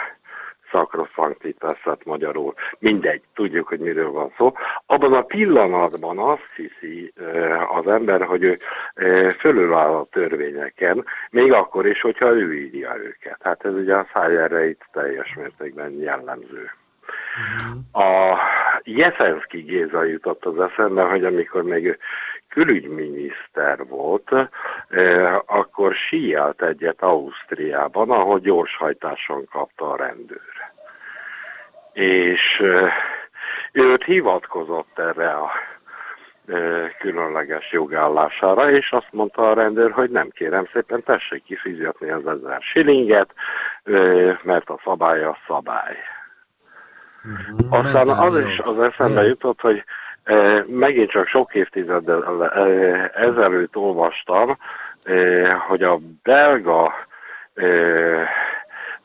szakroszanktitászat magyarul. Mindegy, tudjuk, hogy miről van szó. Abban a pillanatban azt hiszi az ember, hogy ő fölüláll a törvényeken, még akkor is, hogyha ő írja őket. Hát ez ugye a szájára itt teljes mértékben jellemző. A Jeszenszky Géza jutott az eszembe, hogy amikor még külügyminiszter volt, akkor síelt egyet Ausztriában, ahol gyorshajtáson kapta a rendőr. És őt hivatkozott erre a különleges jogállására, és azt mondta a rendőr, hogy nem, kérem szépen, tessék kifizetni az 1000 shillinget, mert a szabály a szabály. Aztán az is az eszembe jutott, hogy megint csak sok évtizeddel ezelőtt olvastam, hogy a belga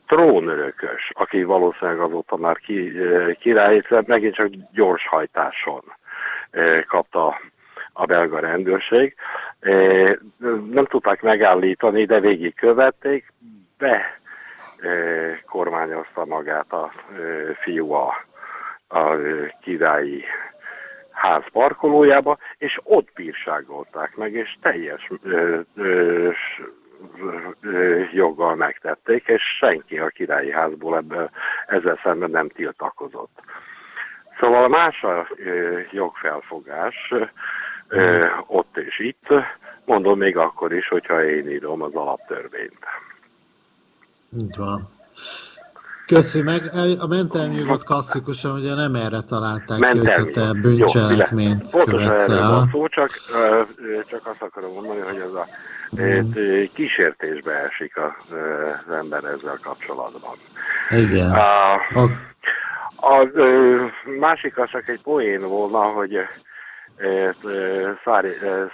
trónörökös, aki valószínűleg azóta már király, hiszen megint csak gyorshajtáson kapta a belga rendőrség. Nem tudták megállítani, de végigkövették, kormányozta magát a fiú a királyi ház parkolójába, és ott bírságolták meg, és teljes joggal megtették, és senki a királyi házból ezzel szemben nem tiltakozott. Szóval más a jogfelfogás ott és itt, mondom még akkor is, hogyha én írom az alaptörvényt. Így van. Köszi meg. A mentelmi jogot klasszikusan ugye nem erre találták mentelmi ki, hogy te bűncselekményt követsz el. Csak azt akarom mondani, hogy ez a kísértésbe esik az ember ezzel kapcsolatban. Igen. A másik az csak egy poén volna, hogy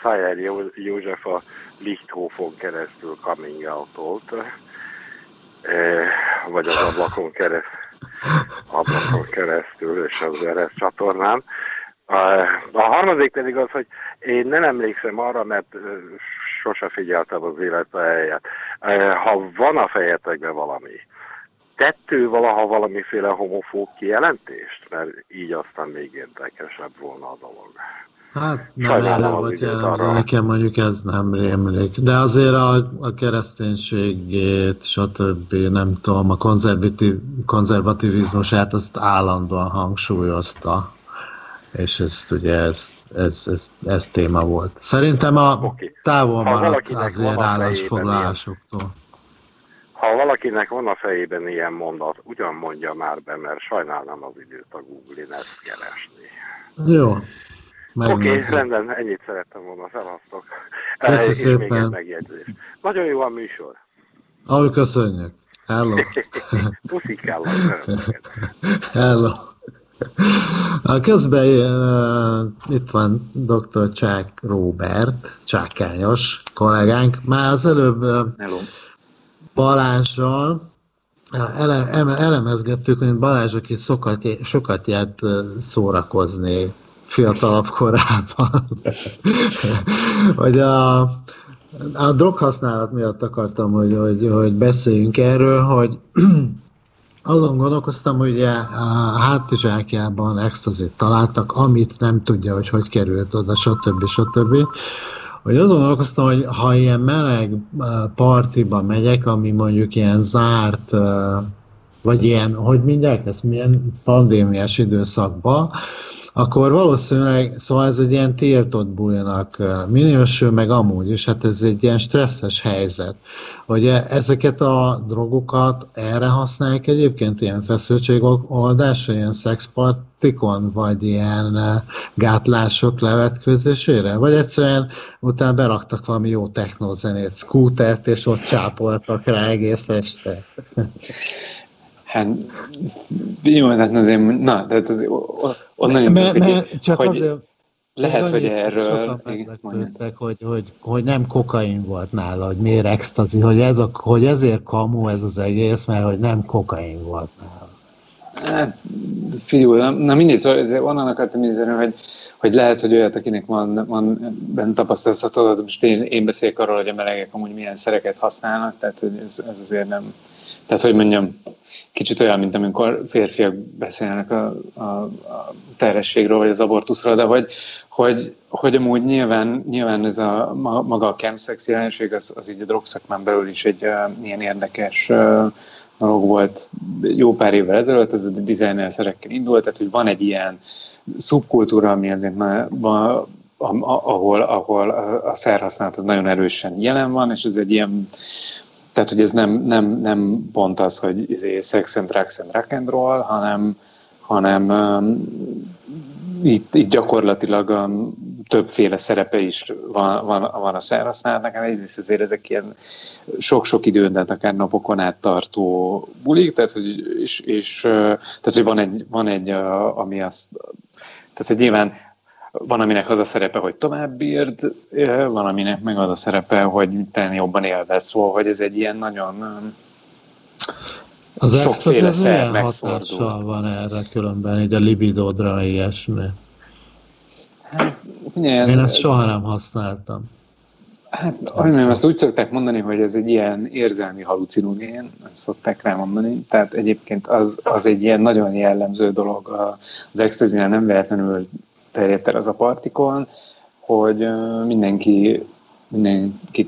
Szájer József a Lichthofon keresztül coming out-olt, vagy az ablakon keresztül és az Eresz csatornán. A harmadik pedig az, hogy én nem emlékszem arra, mert sose figyeltem az életbe helyet. Ha van a fejetekben valami, tettő valaha valamiféle homofób kijelentést? Mert így aztán még érdekesebb volna a dolog. Hát nem erre volt jellemző, nekem mondjuk ez nem rémlik. De azért a kereszténységét, stb. Nem tudom, a konzervativizmusát azt állandóan hangsúlyozta. És ezt ugye ez téma volt. Szerintem távol maradt azért állásfoglalásoktól. Ha valakinek van a fejében ilyen mondat, ugyan mondja már be, mert sajnálom az időt a Google-in ezt keresni. Jó. Oké, rendben, ennyit szerettem volna, felhasztok. Köszi szépen. Még egy megjegyzés. Nagyon jó a műsor. Ahogy köszönjük. Hello. Puszikálom. Hello. Közben itt van Dr. Csák Róbert, Csákányos kollégánk. Már az előbb Balázsral elemezgettük, hogy Balázs, aki sokat járt szórakozni fiatalabb korában. Hogy a droghasználat miatt akartam, hogy beszéljünk erről, hogy Azon gondolkoztam, hogy a hátizsákjában extazit találtak, amit nem tudja, hogy került oda, stb. Hogy azon gondolkoztam, hogy ha ilyen meleg partiba megyek, ami mondjuk ilyen zárt, vagy ilyen, hogy mindjárt ezt, milyen pandémiás időszakban, akkor valószínűleg, szóval ez egy ilyen tiltott bulinak minősül, meg amúgy is, hát ez egy ilyen stresszes helyzet, hogy ezeket a drogokat erre használják egyébként ilyen feszültségoldásra, ilyen szexpartikon, vagy ilyen gátlások levetkőzésére, vagy egyszerűen utána beraktak valami jó technózenét, szkútert, és ott csápoltak rá egész este. Hát, jó, hát azért, na, tehát azért, onnan jönnek, hogy lehet, hogy erről... Sokan hogy nem kokain volt nála, hogy miért extazi, hogy ezért kamu ez az egész, mert hogy nem kokain volt nála. Hát, figyú, na mindegy, szóval onnan akartam érni, hogy lehet, hogy olyat, akinek van bent tapasztalatod, most én beszélek arról, hogy a melegek amúgy milyen szereket használnak, tehát hogy ez azért nem... Tehát, hogy mondjam, kicsit olyan, mint amikor férfiak beszélnek a terhességről, vagy az abortuszról, de hogy amúgy nyilván ez a maga a chemszex jelenség, az így a drogszakmán belül is egy ilyen érdekes dolog volt jó pár évvel ezelőtt, ez a designer szerekkel indult, tehát hogy van egy ilyen szubkultúra, ami azért ahol a szerhasználat az nagyon erősen jelen van, és ez egy ilyen... Tehát, hogy ez nem pont az, hogy sex and drugs and rock and roll, hanem itt gyakorlatilag többféle szerepe is van a szerhasználatnak. Egyrészt azért ezek ilyen sok-sok időn, tehát akár napokon át tartó bulik, tehát, hogy van egy ami azt... Tehát, hogy nyilván van, aminek az a szerepe, hogy tovább bírd, van, aminek meg az a szerepe, hogy jobban élvez, szóval, hogy ez egy ilyen nagyon az sokféle szer megfordul. Az hatással van erre különben, így a libidódra, ilyesmi? Hát, én ezt soha nem használtam. Hát, ezt úgy szokták mondani, hogy ez egy ilyen érzelmi halucinogén, ezt szokták rá mondani, tehát egyébként az egy ilyen nagyon jellemző dolog, az extazinál nem véletlenül terjedt el az a partikon, hogy mindenkit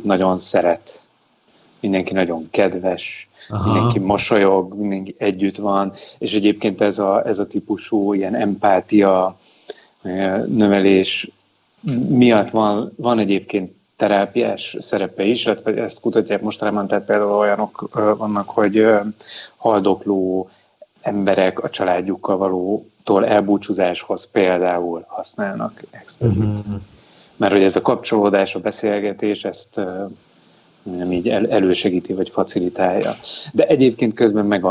nagyon szeret, mindenki nagyon kedves, aha, mindenki mosolyog, mindenki együtt van, és egyébként ez a típusú ilyen empátia növelés miatt van egyébként terápiás szerepe is, vagy ezt kutatják mostanában, tehát például olyanok vannak, hogy haldokló emberek a családjukkal valótól elbúcsúzáshoz például használnak extazit. Mm-hmm. Mert hogy ez a kapcsolódás, a beszélgetés, ezt nem így elősegíti, vagy facilitálja. De egyébként közben meg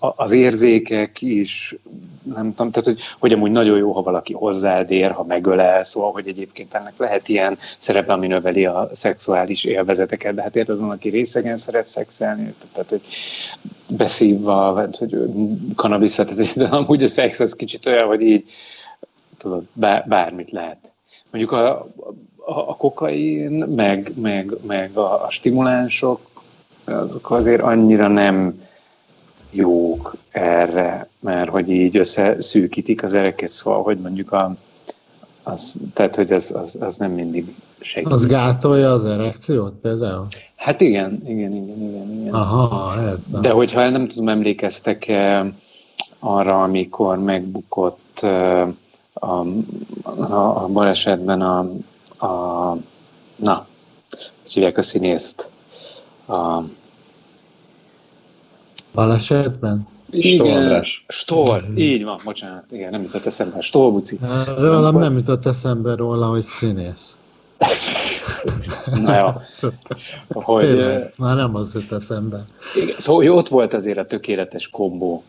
az érzékek is, nem tudom, tehát hogy amúgy nagyon jó, ha valaki hozzád ér, ha megölel, szóval, hogy egyébként ennek lehet ilyen szerepe, ami növeli a szexuális élvezeteket, de hát érted, az van, aki részegen szeret szexelni, tehát, hogy beszívva, vagy hogy kanabiszat, de amúgy a szex az kicsit olyan, hogy így, tudod, bármit lehet. Mondjuk a kokain, meg a stimulánsok, azok azért annyira nem jók erre, mert hogy így összeszűkítik az ereket, szóval, hogy mondjuk tehát, hogy az nem mindig segít. Az gátolja az erekciót például? Hát igen. Aha, értem. De hogyha nem tudom, emlékeztek arra, amikor megbukott a balesetben hogy hívják a színészt? Balesetben? Stoll András. Stoll, így van, bocsánat, igen, nem jutott eszembe, Stoll Buci. Rólam nem jutott eszembe róla, hogy színész. Na jó. Tényleg, már nem az jut eszembe. Igen, szóval ott volt azért a tökéletes kombó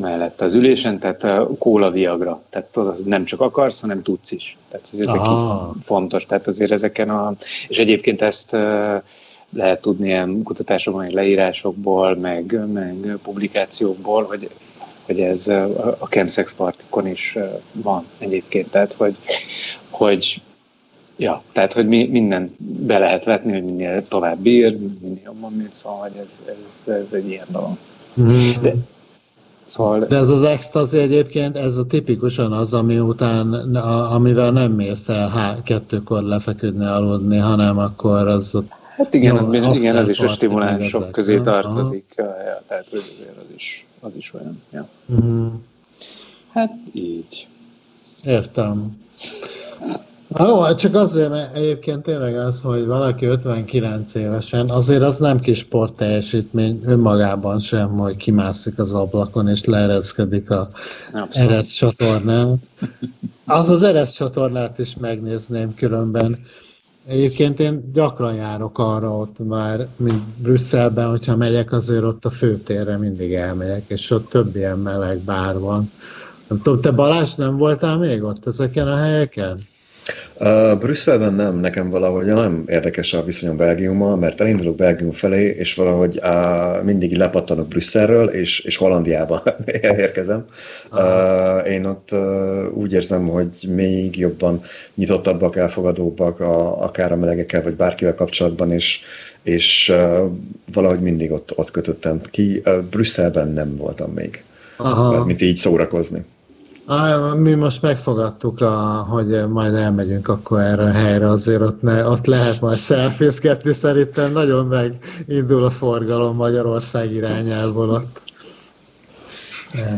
mellett az ülésen, tehát kóla viagra. Tehát nem csak akarsz, hanem tudsz is. Tehát ezek így fontos. Tehát azért ezeken és egyébként ezt lehet tudni ilyen kutatásokban, leírásokból, meg publikációkból, hogy ez a chemsex partikon is van egyébként. Tehát, hogy Ja, tehát, hogy mindent be lehet vetni, hogy minél tovább bír, minél jobban bír, szóval ez egy ilyen dolog. De ez az ecstasy egyébként, ez a tipikusan az, ami után, amivel nem mész el kettőkor lefeküdni, aludni, hanem akkor az ott... Hát igen, igen, ez is a stimulánsok közé tartozik, ja, tehát az is olyan. Ja. Mm. Hát így. Értem. Jó, csak azért, mert egyébként tényleg az, hogy valaki 59 évesen, azért az nem kis sportteljesítmény önmagában sem, hogy kimászik az ablakon és leereszkedik az ereszcsatornán. Az ereszcsatornát is megnézném különben. Egyébként én gyakran járok arra ott már, mint Brüsszelben, hogyha megyek, azért ott a főtérre mindig elmegyek, és ott több ilyen meleg bár van. Nem tudom, te Balázs, nem voltál még ott ezeken a helyeken? Brüsszelben nem, nekem valahogy nem érdekes a viszonyom Belgiummal, mert elindulok Belgium felé, és valahogy mindig lepattanok Brüsszelről, és Hollandiába érkezem. Én ott úgy érzem, hogy még jobban nyitottabbak, elfogadóbbak, akár a melegekkel, vagy bárkivel kapcsolatban, és valahogy mindig ott kötöttem ki. Brüsszelben nem voltam még, mint így szórakozni. Mi most megfogadtuk, hogy majd elmegyünk akkor erre a helyre, azért ott lehet majd szelfészkedni, szerintem nagyon megindul a forgalom Magyarország irányából ott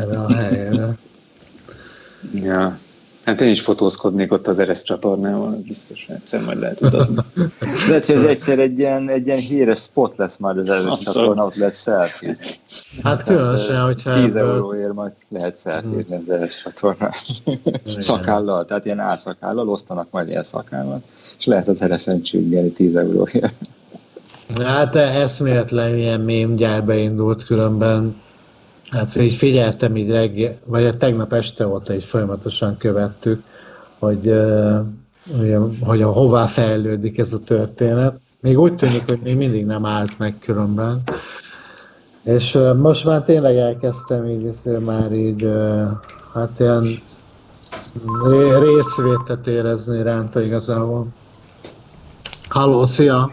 erre a helyre. Ja, hát én is fotózkodnék ott az ereszcsatornával, biztos egyszer majd lehet utazni. Lehet, hogy ez egyszer egy ilyen híres spot lesz majd az ereszcsatorna, ott lehet szelfézni. Hát különösen, hogyha... 10 euróért majd lehet szelfézni az ereszcsatornát. Szakállal, tehát ilyen álszakállal osztanak majd ilyen szakállat, és lehet az ereszen csüggeni 10 euróért. Hát eszméletlen ilyen mémgyárba indult különben. Hát így figyeltem így reggel, vagy tegnap este óta így folyamatosan követtük, hogy hová fejlődik ez a történet. Még úgy tűnik, hogy még mindig nem állt meg különben. És most már tényleg elkezdtem így, már így hát ilyen részvétet érezni ránta igazából. Halló, szia!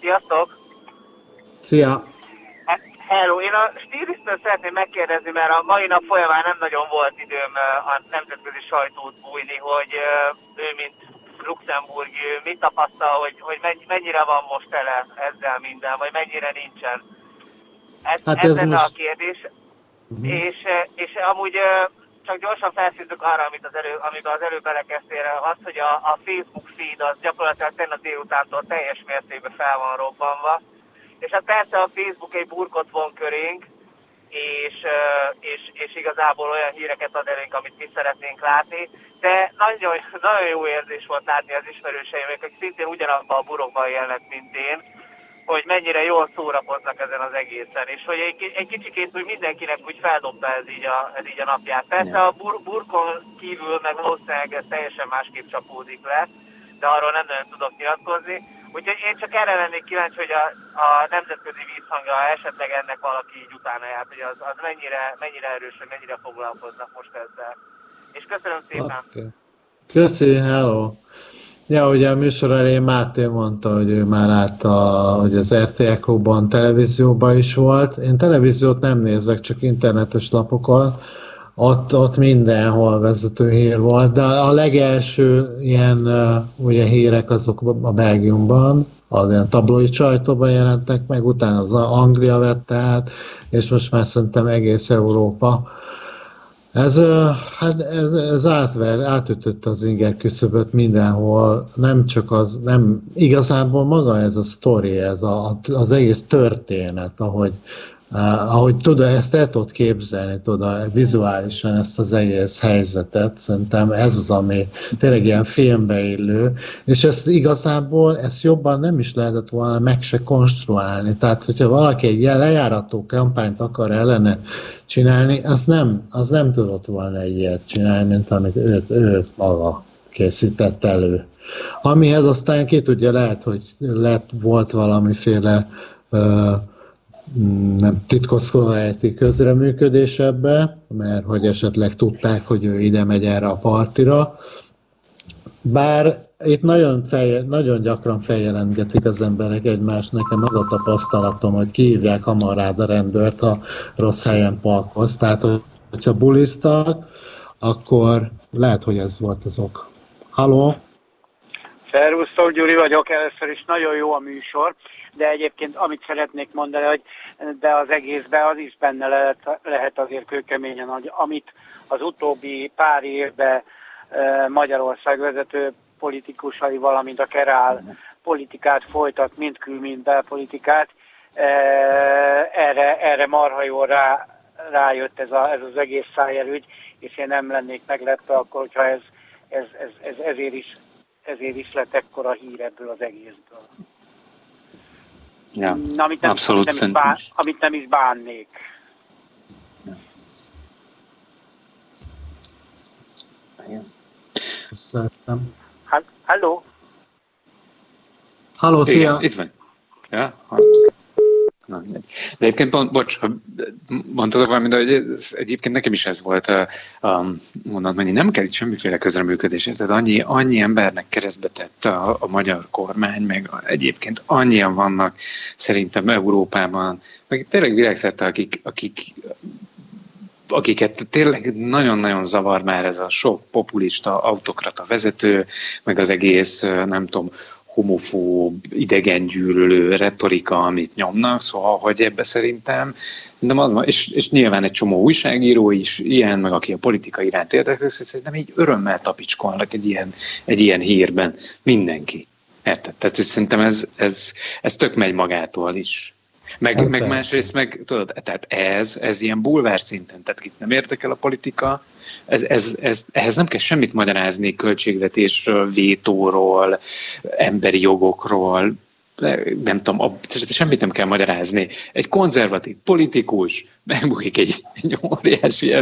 Sziasztok! Szia! Hello, én a Stírisztől szeretném megkérdezni, mert a mai nap folyamán nem nagyon volt időm a nemzetközi sajtót bújni, hogy ő, mint luxemburgi, mit tapasztal, hogy mennyire van most tele ezzel minden, vagy mennyire nincsen. Ez lenne most... a kérdés. Uh-huh. És amúgy csak gyorsan felszízzük arra, amit az előbb belekezdtél, az, hogy a Facebook feed az gyakorlatilag tegnap délutántól teljes mértékben fel van robbanva. És hát persze a Facebook egy burkot von körénk, és igazából olyan híreket ad elénk, amit mi szeretnénk látni, de nagyon, nagyon jó érzés volt látni az ismerőseimek, akik szintén ugyanabban a burokban élnek, mint én, hogy mennyire jól szórakoznak ezen az egészen, és hogy egy kicsikét úgy mindenkinek úgy feldobta ez így a napját. Persze a burkon kívül meg valószínűleg ez teljesen másképp csapódik le, de arról nem nagyon tudok nyilatkozni. Úgyhogy én csak erre lennék kíváncsi, hogy a nemzetközi vízhangja esetleg ennek valaki így utána járt, hogy az mennyire erős, hogy mennyire foglalkoznak most ezzel. És köszönöm szépen! Okay. Köszi, hello! Ja, ugye a műsor elején Máté mondta, hogy ő már látta, hogy az RTL Klubban televízióban is volt. Én televíziót nem nézek, csak internetes lapokat. Ott mindenhol vezető hír volt, de a legelső ilyen ugye hírek azok a Belgiumban, az ilyen tabloid sajtóban jelentek meg, utána az Anglia vette át, és most már szerintem egész Európa. Ez átütötte az inger küszöböt mindenhol, nem csak az, nem igazából maga ez a sztori, ez az egész történet, ahogy tudod, ezt el tudod képzelni, tudod, vizuálisan ezt az egész helyzetet, szerintem ez az, ami tényleg ilyen filmbe illő, és ezt igazából jobban nem is lehetett volna meg se konstruálni, tehát hogyha valaki egy ilyen lejárató kampányt akar ellene csinálni, az nem tudott volna egy ilyet csinálni, mint amit ő maga készített elő. Amihez aztán ki tudja, lehet, hogy volt valamiféle titkosszolgálati közreműködés ebbe, mert hogy esetleg tudták, hogy ő ide megy erre a partira, Bár itt nagyon gyakran feljelentgetik az emberek egymást, nekem az a tapasztalatom, hogy kihívják hamar rád a rendőrt, ha rossz helyen parkolsz. Tehát, hogyha buliztak, akkor lehet, hogy ez volt az ok. Halló? Szervusztok, Gyuri vagyok, először is nagyon jó a műsor, de egyébként amit szeretnék mondani, hogy de az egészben az is benne lehet azért kőkeményen, hogy amit az utóbbi pár évben Magyarország vezető politikusai, valamint a Kerál politikát folytat, mind kül, mind belpolitikát, erre marha jól rájött ez az egész szájerügy, és én nem lennék meglepve akkor, hogyha ezért is lett ekkora hír ebből az egészből. Ja, amit nem is bánnék. Ja. Szerintem. Halló? Halló, szia! Itt van. Ja, na, de egyébként mondtatok valamint, hogy ez, egyébként nekem is ez volt mondatban, nem kell itt semmiféle közreműködésért, tehát annyi embernek keresztbe tett a magyar kormány, meg egyébként annyian vannak szerintem Európában, meg tényleg világszerte, akiket tényleg nagyon-nagyon zavar már ez a sok populista, autokrata vezető, meg az egész, nem tudom, homofób, idegengyűlölő retorika, amit nyomnak, szóval, hogy ebbe szerintem, nem az van, és nyilván egy csomó újságíró is ilyen, meg aki a politika iránt érdeklődik, szerintem így örömmel tapicskolnak egy ilyen hírben mindenki. Érted? Tehát szerintem ez tök megy magától is. Meg másrészt, meg tudod, tehát ez ilyen bulvár szinten, tehát itt nem érdekel a politika, ehhez nem kell semmit magyarázni költségvetésről, vétóról, emberi jogokról, nem tudom, semmit nem kell magyarázni. Egy konzervatív politikus megbukik egy óriási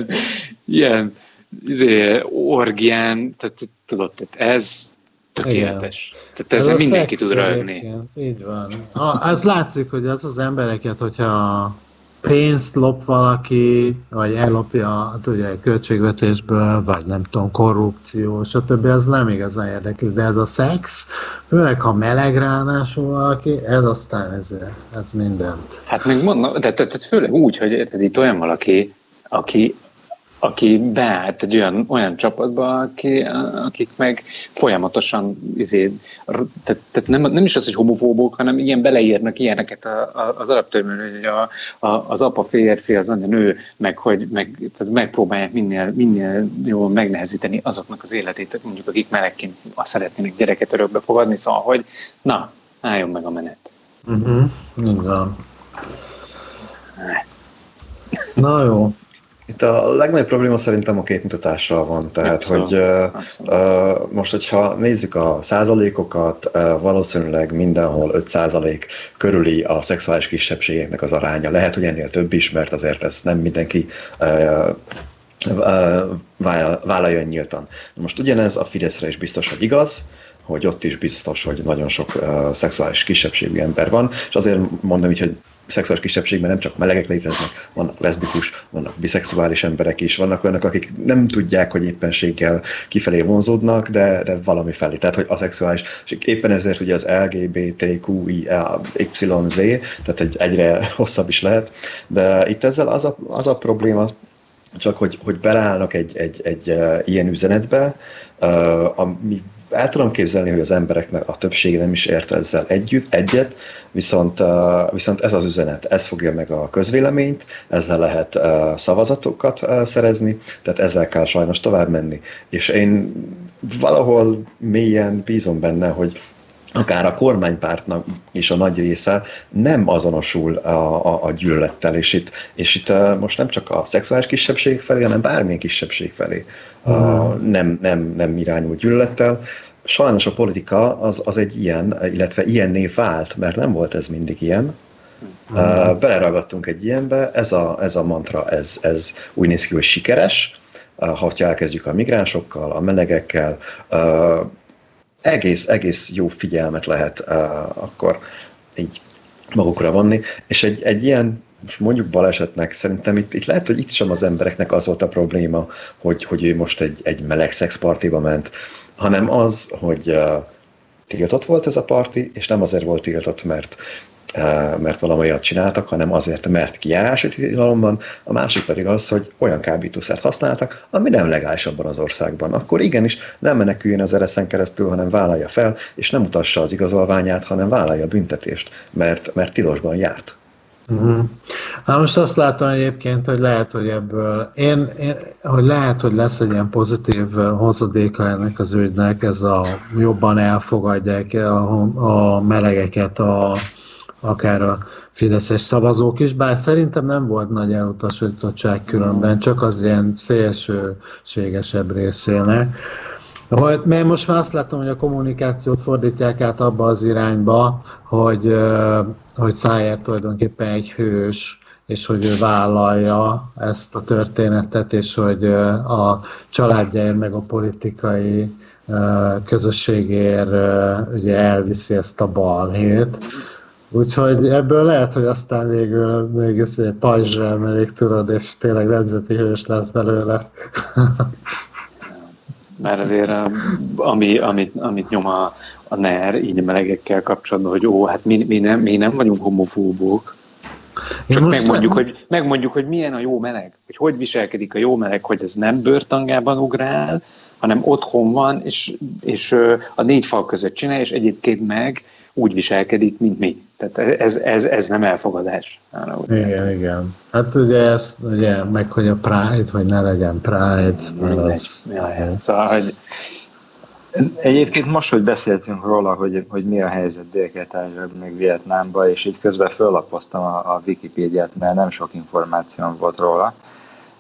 ilyen orgián, tehát tudod, tehát ez... Tökéletes. Igen. Tehát ezzel mindenki tud röhögni. Így van. Az látszik, hogy az az embereket, hogyha pénzt lop valaki, vagy ellopja ugye, a költségvetésből, vagy nem tudom, korrupció, stb. Az nem igazán érdekli, de ez a szex, főleg ha meleg ráadásul valaki, ez aztán ez mindent. Hát még mondom, tehát főleg úgy, hogy érted, itt olyan valaki, aki beállt egy olyan csapatba, akik meg folyamatosan tehát nem is az, hogy homofóbok, hanem ilyen beleírnak ilyeneket az alaptörvényben, hogy az apa férfi, az anya nő, meg hogy megpróbálják minél jól megnehezíteni azoknak az életét, mondjuk akik melegként azt szeretnének gyereket örökbe fogadni, szóval, hogy na, álljon meg a menet. Igen. Na jó. Itt a legnagyobb probléma szerintem a képmutatással van, tehát hogy most, hogyha nézzük a százalékokat, valószínűleg mindenhol 5% körüli a szexuális kisebbségeknek az aránya. Lehet, hogy ennél több is, mert azért ezt nem mindenki vállalja nyíltan. Most ugyanez a Fideszre is biztos, hogy igaz, hogy ott is biztos, hogy nagyon sok szexuális kisebbségű ember van, és azért mondom így, hogy szexuális kisebbségben nem csak melegek léteznek, vannak leszbikus, vannak biszexuális emberek is, vannak olyanok, akik nem tudják, hogy éppenséggel kifelé vonzódnak, de valami felé, tehát hogy aszexuális, és éppen ezért ugye az LGBTQIAYZ, tehát egyre hosszabb is lehet, de itt ezzel az a probléma, csak hogy beleállnak egy ilyen üzenetbe, ami el tudom képzelni, hogy az embereknek a többsége nem is ért ezzel egyet, viszont ez az üzenet, ez fogja meg a közvéleményt, ezzel lehet szavazatokat szerezni, tehát ezzel kell sajnos tovább menni. És én valahol mélyen bízom benne, hogy akár a kormánypártnak is a nagy része nem azonosul a gyűlölettel, és itt most nem csak a szexuális kisebbség felé, hanem bármilyen kisebbség felé nem irányul gyűlölettel. Sajnos a politika az egy ilyen, illetve ilyenné vált, mert nem volt ez mindig ilyen. Beleragadtunk egy ilyenbe, ez a mantra, ez úgy néz ki, hogy sikeres, ha elkezdjük a migránsokkal, a melegekkel, egész jó figyelmet lehet akkor így magukra vonni, és egy ilyen, most mondjuk balesetnek, szerintem itt lehet, hogy itt sem az embereknek az volt a probléma, hogy ő most egy meleg szexpartiba ment, hanem az, hogy tiltott volt ez a parti, és nem azért volt tiltott, mert valamilyat csináltak, hanem azért, mert kijárási tilalom van, a másik pedig az, hogy olyan kábítószert használtak, ami nem legális abban az országban. Akkor igenis nem meneküljön az ereszen keresztül, hanem vállalja fel, és nem mutassa az igazolványát, hanem vállalja a büntetést, mert tilosban járt. Uh-huh. Hát most azt látom egyébként, hogy lehet, hogy ebből hogy lehet, hogy lesz egy ilyen pozitív hozadéka ennek az ügynek, ez a jobban elfogadják a melegeket akár a fideszes szavazók is, bár szerintem nem volt nagy elutasítottság különben, csak az ilyen szélsőségesebb részének. Mert most már azt látom, hogy a kommunikációt fordítják át abba az irányba, hogy Szájer tulajdonképpen egy hős, és hogy ő vállalja ezt a történetet, és hogy a családjáért meg a politikai közösségért ugye elviszi ezt a balhét. Úgyhogy ebből lehet, hogy aztán végül mégis egy pajzsra emelik, tudod, és tényleg nemzeti hős lesz belőle. Mert azért, amit nyom a NER így melegekkel kapcsolatban, hogy hát mi nem vagyunk homofóbok, csak megmondjuk, hogy milyen a jó meleg, hogy viselkedik a jó meleg, hogy ez nem bőrtangában ugrál, hanem otthon van, és a négy fal között csinál, és egyébként meg úgy viselkedik, mint mi. Tehát ez nem elfogadás. Igen. Hát ugye ez, ugye, meg hogy a Pride, vagy ne legyen Pride. Szóval, hogy... Egyébként most, hogy beszéltünk róla, hogy mi a helyzet Dél-Kelet-Ázsiában, meg Vietnámban, és így közben föllapoztam a Wikipédiát, mert nem sok információm volt róla.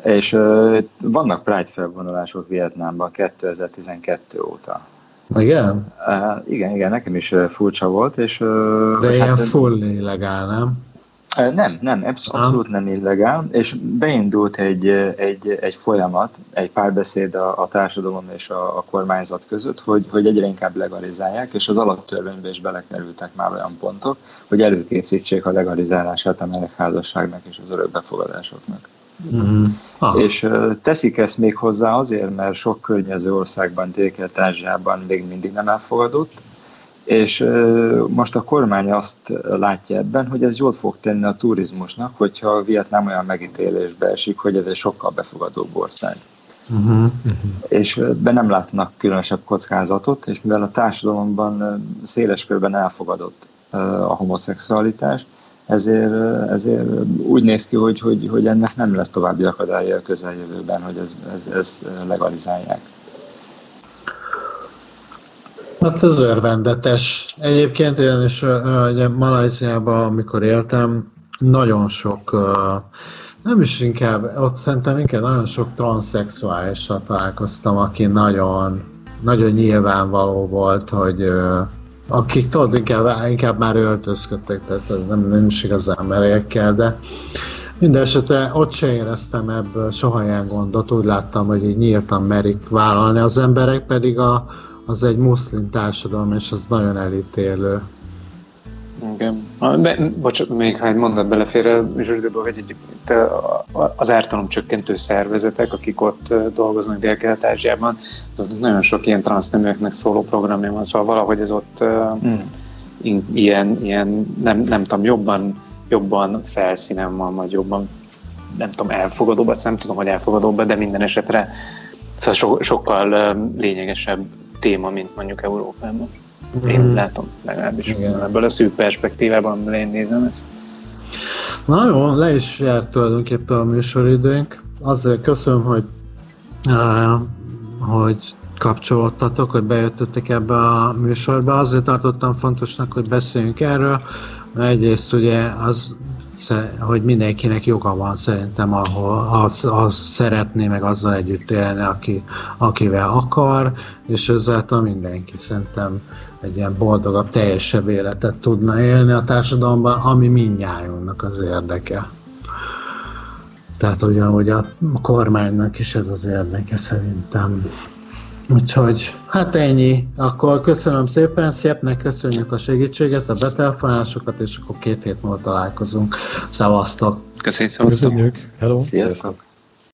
És vannak Pride felvonulások Vietnámban 2012 óta. Igen? Igen, nekem is furcsa volt. És, de ilyen full illegál, nem? Nem, abszolút nem illegál, és beindult egy folyamat, egy párbeszéd a társadalom és a kormányzat között, hogy egyre inkább legalizálják, és az alaptörvénybe is belekerültek már olyan pontok, hogy előkészítsék a legalizálását a melegházasságnak és az örökbefogadásoknak. Mm-hmm. Ah. És teszik ezt még hozzá azért, mert sok környező országban, Dél-Kelet-Ázsiában még mindig nem elfogadott, és most a kormány azt látja ebben, hogy ez jól fog tenni a turizmusnak, hogyha a Vietnám olyan megítélésbe esik, hogy ez egy sokkal befogadóbb ország. Uh-huh. És ebben nem látnak különösebb kockázatot, és mivel a társadalomban széles körben elfogadott a homoszexualitás, ezért úgy néz ki, hogy ennek nem lesz további akadálya a közeljövőben, hogy ezt legalizálják. Hát ez örvendetes. Egyébként én is Malajziában, amikor éltem, nagyon sok, nem is inkább, ott szerintem inkább nagyon sok transzexuálissal találkoztam, aki nagyon, nagyon nyilvánvaló volt, hogy akik tudod, inkább már öltözködtek, tehát ez nem is igazán melegekkel, de mindenesetre ott se éreztem ebből soha ilyen gondot, úgy láttam, hogy így nyíltan merik vállalni az emberek, pedig az egy muszlim társadalom, és az nagyon elítélő. Igen. Bocsánat, még ha egy mondat belefér a zsűrgőből, hogy az ártalomcsökkentő szervezetek, akik ott dolgoznak Dél-Kelet-Ázsiában, nagyon sok ilyen transzneműeknek szóló programja van, szóval valahogy ez ott ilyen nem tudom, jobban felszínen van, vagy jobban, nem tudom, elfogadóbb, azt nem tudom, hogy elfogadóbb, de minden esetre szóval sokkal lényegesebb téma, mint mondjuk Európában. Én látom, legalábbis ebből a szűk perspektívában, amiből én nézem ezt. Na jó, le is járt tulajdonképpen a műsoridőnk. Azért köszönöm, hogy kapcsolódtatok, hogy bejöttetek ebbe a műsorba. Azért tartottam fontosnak, hogy beszéljünk erről, mert egyrészt ugye az, hogy mindenkinek joga van szerintem, az szeretné meg azzal együtt élni, akivel akar, és ezáltal mindenki szerintem egy ilyen boldogabb, teljesebb életet tudna élni a társadalomban, ami mindnyájunknak az érdeke. Tehát ugyanúgy a kormánynak is ez az érdeke szerintem. Úgyhogy, hát ennyi. Akkor köszönöm szépen, Sziepnek köszönjük a segítséget, a betelefonásokat, és akkor 2 hét múlva találkozunk. Szevasztok! Köszönjük! Hello! Sziasztok!